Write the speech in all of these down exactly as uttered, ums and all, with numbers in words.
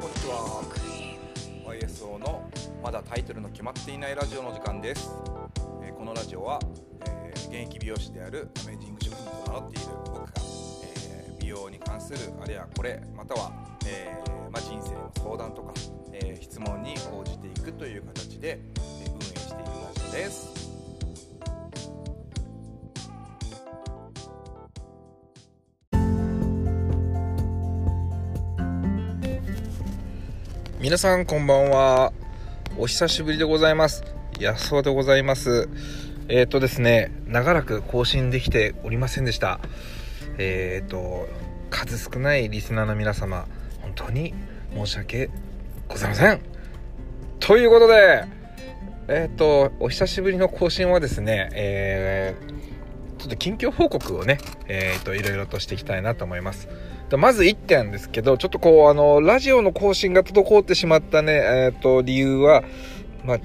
こんにちは。 ワイエスオー のまだタイトルの決まっていないラジオの時間です。えー、このラジオは、えー、現役美容師であるアメージング食品と名乗っている僕が、えー、美容に関するあれやこれ、または、えーまあ、人生の相談とか、えー、質問に応じていくという形で、えー、運営しているラジオです。皆さんこんばんは。お久しぶりでございます。ワイエスオーでございます。えっとですね、長らく更新できておりませんでした。えっと、数少ないリスナーの皆様、本当に申し訳ございません。ということで、えっと、お久しぶりの更新はですね、えー、ちょっと近況報告をね、えっと、いろいろとしていきたいなと思います。まずいってんですけど、ちょっとこうあのラジオの更新が滞ってしまったね、えー、と理由は、まあ、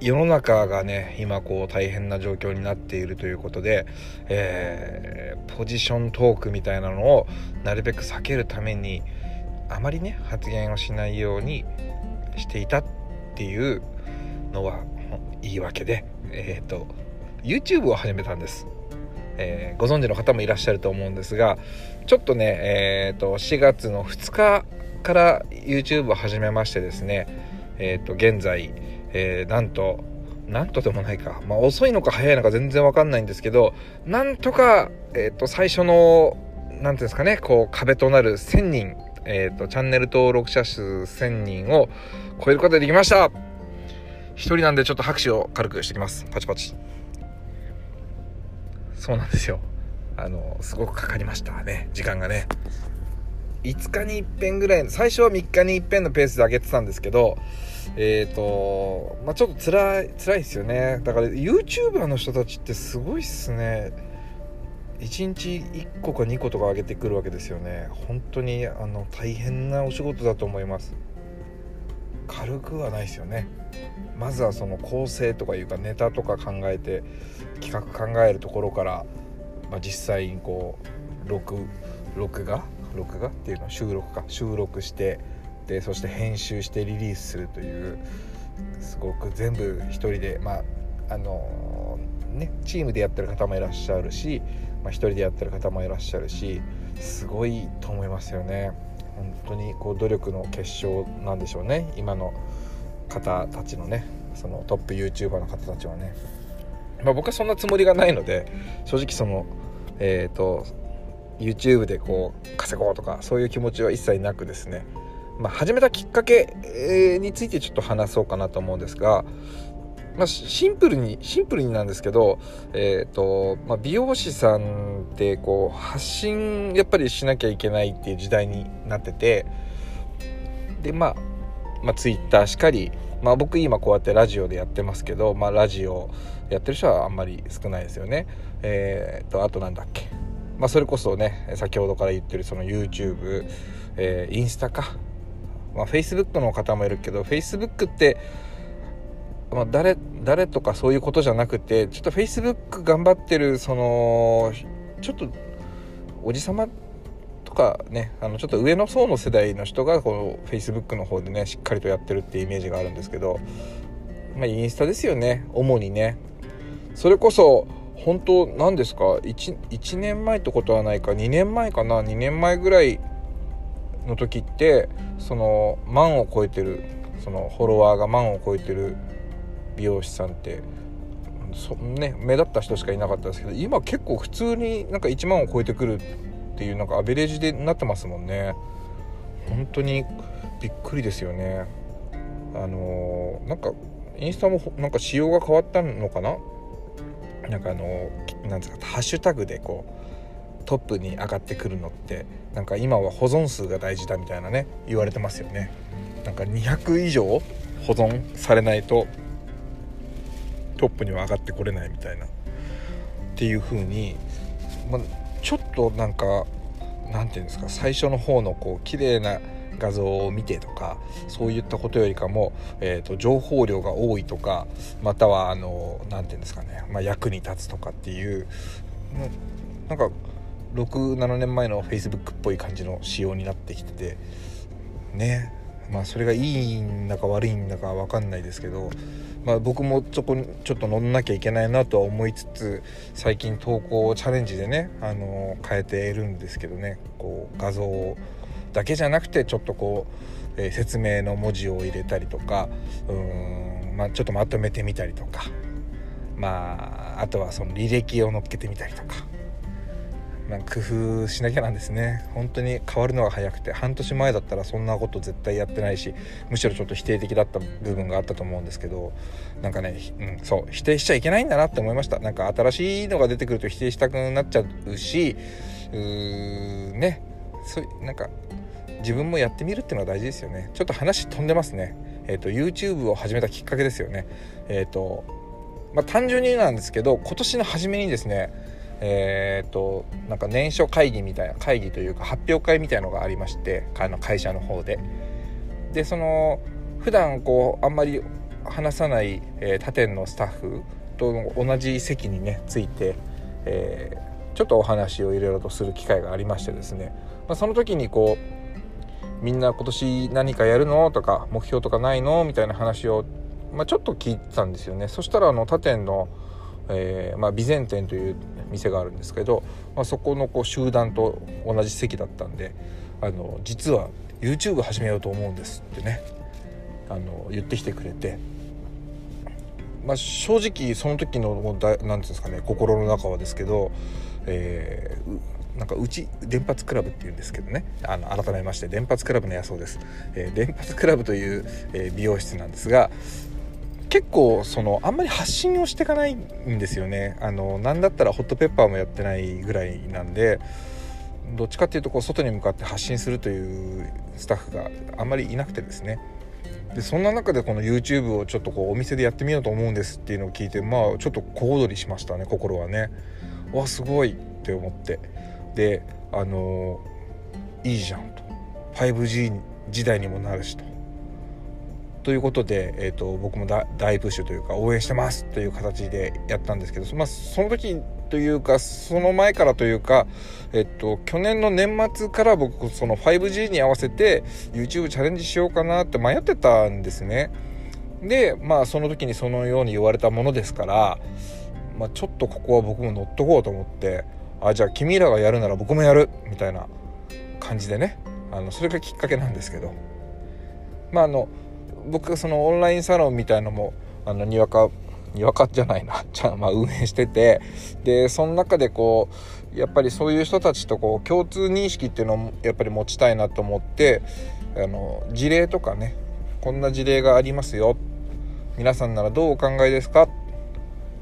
世の中がね今こう大変な状況になっているということで、えー、ポジショントークみたいなのをなるべく避けるためにあまりね発言をしないようにしていたっていうのは言い訳で、えー、と YouTube を始めたんです。えー、ご存知の方もいらっしゃると思うんですが、ちょっとね、えー、としがつのふつかから YouTube を始めましてですね、えー、と現在、えー、なんとなんとでもないか、まあ、遅いのか早いのか全然わかんないんですけど、なんとか、えー、と最初のなんていうんですかね、こう壁となるせんにん、えー、とチャンネル登録者数せんにんを超えることができました。一人なんでちょっと拍手を軽くしてきます。パチパチ。そうなんですよ、あのすごくかかりましたね、時間がね。いつかにいっぺんぐらい、最初はみっかにいっぺんのペースで上げてたんですけど、えっとまあちょっとつらいつらいですよね。だから YouTuber の人たちってすごいっすね。いちにちいっこかにことか上げてくるわけですよね。本当にあの大変なお仕事だと思います。軽くはないですよね。まずはその構成とかいうかネタとか考えて企画考えるところから、まあ、実際にこう録録画録画っていうのは収録か収録して、でそして編集してリリースするという、すごく全部一人で、まああのー、ねチームでやってる方もいらっしゃるし、まあ、一人でやってる方もいらっしゃるし、すごいと思いますよね。本当にこう努力の結晶なんでしょうね、今の方たちのね、そのトップ YouTuber の方たちはね。まあ、僕はそんなつもりがないので、正直その、えーと、YouTube でこう稼ごうとかそういう気持ちは一切なくですね、まあ、始めたきっかけ、えー、についてちょっと話そうかなと思うんですが、まあ、シンプルにシンプルになんですけど、えーとまあ、美容師さんってこう発信やっぱりしなきゃいけないっていう時代になってて、でまあまあ、ツイッターしかり、まあ、僕今こうやってラジオでやってますけど、まあ、ラジオやってる人はあんまり少ないですよね。えー、とあとなんだっけ、まあ、それこそね先ほどから言ってるその YouTube、えー、インスタか、まあ、Facebook の方もいるけど、 Facebook って、まあ、誰誰とかそういうことじゃなくて、ちょっと Facebook 頑張ってるそのちょっとおじさまとかね、あのちょっと上の層の世代の人がこう Facebook の方でねしっかりとやってるっていうイメージがあるんですけど、まあ、インスタですよね主にね。それこそ本当何ですか 1, いちねんまえってことはないかにねんまえかな、にねんまえぐらいの時ってその万を超えてる、そのフォロワーが万を超えてる美容師さんってそ、ね、目立った人しかいなかったですけど、今結構普通になんかいちまんを超えてくるっていうなんかアベレージでなってますもんね。本当にびっくりですよね。あのー、なんかインスタもなんか仕様が変わったのかな。なんかあのー、なんつうかハッシュタグでこうトップに上がってくるのってなんか今は保存数が大事だみたいなね言われてますよね。なんかにひゃくいじょう保存されないとトップには上がってこれないみたいなっていう風に、まあ。ちょっとなんかなんていうんですか、最初の方のこう綺麗な画像を見てとかそういったことよりかも、えーと情報量が多いとか、またはあのなんていうんですかね、まあ、役に立つとかっていうなんかろく、ななねんまえの Facebook っぽい感じの仕様になってきててね、まあそれがいいんだか悪いんだか分かんないですけど、まあ、僕もそこにちょっと乗んなきゃいけないなとは思いつつ、最近投稿をチャレンジでね、あの変えているんですけどね、こう画像だけじゃなくてちょっとこう、えー、説明の文字を入れたりとか、うーん、まあ、ちょっとまとめてみたりとか、まあ、あとはその履歴を乗っけてみたりとか、なんか工夫しなきゃなんですね。本当に変わるのが早くて、半年前だったらそんなこと絶対やってないし、むしろちょっと否定的だった部分があったと思うんですけど、なんかね、うん、そう否定しちゃいけないんだなって思いました。なんか新しいのが出てくると否定したくなっちゃうし、うーね、そうなんか自分もやってみるっていうのは大事ですよね。ちょっと話飛んでますね。えっと YouTube を始めたきっかけですよね。えっとまあ単純になんですけど、今年の初めにですね、えー、となんか年初会議みたいな、会議というか発表会みたいのがありまして、あの会社の方ででその普段こうあんまり話さない、えー、他店のスタッフと同じ席にねついて、えー、ちょっとお話をいろいろとする機会がありましてですね、まあ、その時にこうみんな今年何かやるのとか目標とかないのみたいな話を、まあ、ちょっと聞いてたんですよね。そしたらあの他店のえーまあ、備前店という店があるんですけど、まあ、そこのこう集団と同じ席だったんで、あの実は YouTube 始めようと思うんですってね、あの言ってきてくれて、まあ、正直その時の何ていうんですかね、心の中はですけど、えー、なんかうち電発クラブっていうんですけどね、あの改めまして電発クラブの野草です、えー、電発クラブという、えー、美容室なんですが、結構そのあんまり発信をしていかないんですよね。あのなんだったらホットペッパーもやってないぐらいなんで、どっちかっていうとこう外に向かって発信するというスタッフがあんまりいなくてですね、でそんな中でこの YouTube をちょっとこうお店でやってみようと思うんですっていうのを聞いて、まあちょっと小躍りしましたね、心はね。わ、すごいって思って、であのいいじゃんと、 ファイブジー 時代にもなるしとということで、えー、と僕も 大, 大プッシュというか応援してますという形でやったんですけど、まあ、その時というかその前からというか、えー、と去年の年末から僕その ファイブジー に合わせて YouTube チャレンジしようかなって迷ってたんですね。でまあその時にそのように言われたものですから、まあ、ちょっとここは僕も乗っとこうと思って、あじゃあ君らがやるなら僕もやるみたいな感じでね、あのそれがきっかけなんですけど、まああの僕はそのオンラインサロンみたいのもあのにわかにわかじゃないなじゃあまあ運営してて、でその中でこうやっぱりそういう人たちとこう共通認識っていうのをやっぱり持ちたいなと思って、あの事例とかね、こんな事例がありますよ、皆さんならどうお考えですか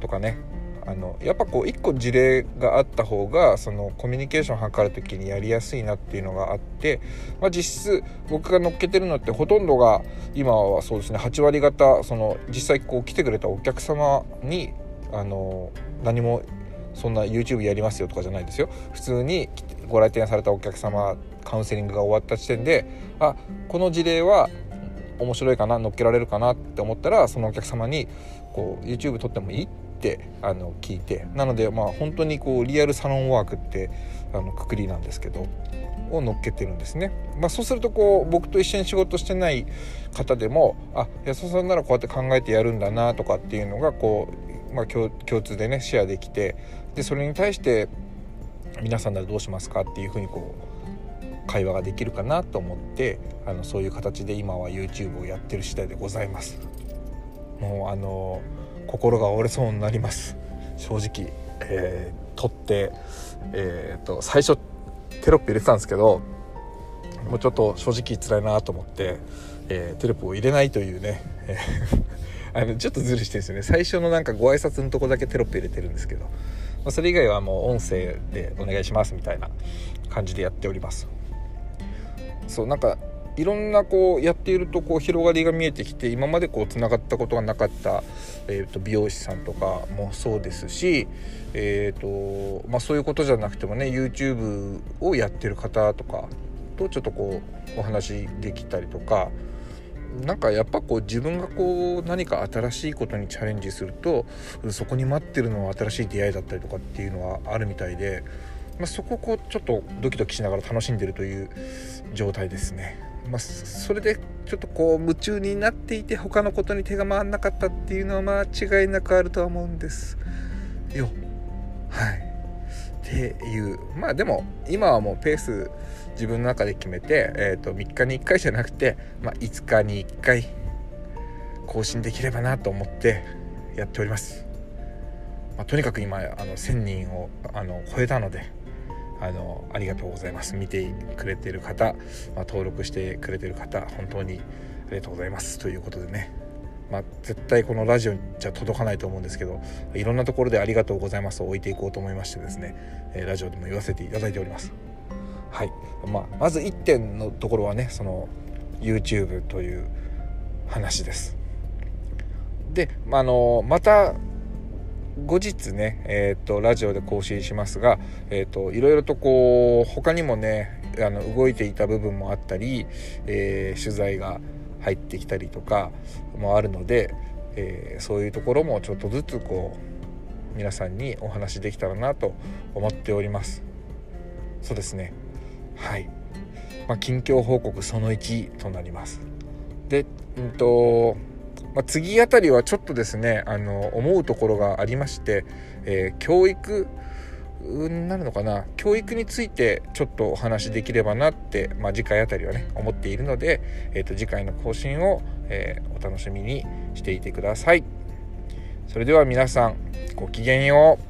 とかね、あのやっぱこう一個事例があった方がそのコミュニケーションを図るときにやりやすいなっていうのがあって、まあ、実質僕が乗っけてるのってほとんどが今はそうですね、はち割方その実際こう来てくれたお客様にあの何もそんな YouTube やりますよとかじゃないですよ。普通にご来店されたお客様、カウンセリングが終わった時点で、あこの事例は面白いかな、乗っけられるかなって思ったらそのお客様にこう YouTube 撮ってもいいってあの聞いて、なのでまあ本当にこうリアルサロンワークってあのくくりなんですけどを乗っけてるんですね。まあ、そうするとこう僕と一緒に仕事してない方でも、あ安尾さんならこうやって考えてやるんだなとかっていうのがこう、まあ、共通でねシェアできて、でそれに対して皆さんならどうしますかっていうふうにこう会話ができるかなと思って、あのそういう形で今は YouTube をやってる次第でございます。もうあの心が折れそうになります正直、えー、撮って、えー、と最初テロップ入れてたんですけど、もうちょっと正直辛いなと思って、えー、テロップを入れないというねあのちょっとズルしてるんですよね。最初のなんかご挨拶のとこだけテロップ入れてるんですけど、まあ、それ以外はもう音声でお願いしますみたいな感じでやっております。そうなんかいろんなこうやっているとこう広がりが見えてきて、今までこうつながったことがなかった、えー、と美容師さんとかもそうですし、えーとまあ、そういうことじゃなくてもね YouTube をやってる方とかとちょっとこうお話できたりとか、なんかやっぱこう自分がこう何か新しいことにチャレンジするとそこに待ってるのは新しい出会いだったりとかっていうのはあるみたいで、まあ、そこをこうちょっとドキドキしながら楽しんでるという状態ですね。まあ、それでちょっとこう夢中になっていて他のことに手が回らなかったっていうのは間違いなくあるとは思うんですよ。はいっていう、まあでも今はもうペース自分の中で決めて、えーと、みっかにいっかいじゃなくて、まあ、いつかにいっかい更新できればなと思ってやっております。まあ、とにかく今あのせんにんをあの超えたのであのありがとうございます。見てくれている方、まあ、登録してくれている方本当にありがとうございますということでね、まあ、絶対このラジオじゃ届かないと思うんですけど、いろんなところでありがとうございますを置いていこうと思いましてですね、ラジオでも言わせていただいております。はい、まあ、まずいってんのところはね、その YouTube という話です。で、まあ、あのまた後日ね、えー、とラジオで更新しますが、えー、といろいろとこう他にもねあの動いていた部分もあったり、えー、取材が入ってきたりとかもあるので、えー、そういうところもちょっとずつこう皆さんにお話できたらなと思っております。そうですね、はい、まあ、近況報告そのいちとなります。で、うんとまあ、次あたりはちょっとですねあの思うところがありまして、えー、教育になるのかな、教育についてちょっとお話できればなって、まあ、次回あたりはね思っているので、えーと、次回の更新を、えー、お楽しみにしていてください。それでは皆さんごきげんよう。